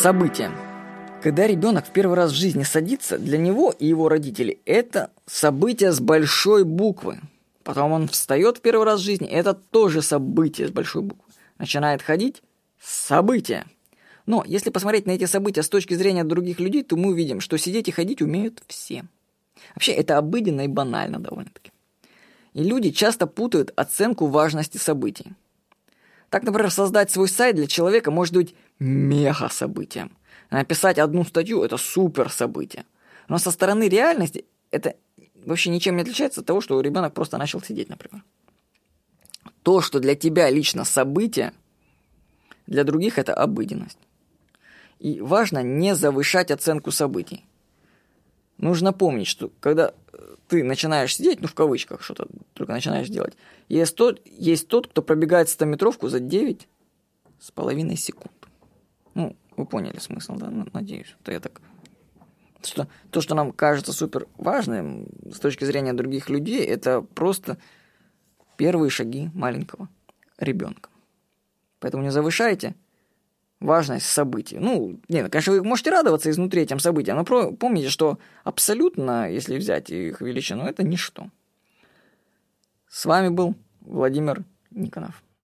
событие. Когда ребенок в первый раз в жизни садится, для него и его родителей это событие с большой буквы. Потом он встает в первый раз в жизни, это тоже событие с большой буквы. Начинает ходить – событие. Но если посмотреть на эти события с точки зрения других людей, то мы увидим, что сидеть и ходить умеют все. Вообще это обыденно и банально довольно-таки. И люди часто путают оценку важности событий. Так, например, создать свой сайт для человека может быть мега-событием. Написать одну статью – это супер-событие. Но со стороны реальности это вообще ничем не отличается от того, что ребенок просто начал сидеть, например. То, что для тебя лично событие, для других – это обыденность. И важно не завышать оценку событий. Нужно помнить, что когда ты начинаешь сидеть, ну в кавычках что-то только начинаешь делать, есть тот, кто пробегает 100-метровку за 9,5 секунд. Ну, вы поняли смысл, да? Надеюсь, что я так... Что, то, что нам кажется супер важным с точки зрения других людей, это просто первые шаги маленького ребенка. Поэтому не завышайте важность событий. Ну, нет, конечно, вы можете радоваться изнутри этим событиям, но помните, что абсолютно, если взять их величину, это ничто. С вами был Владимир Никонов.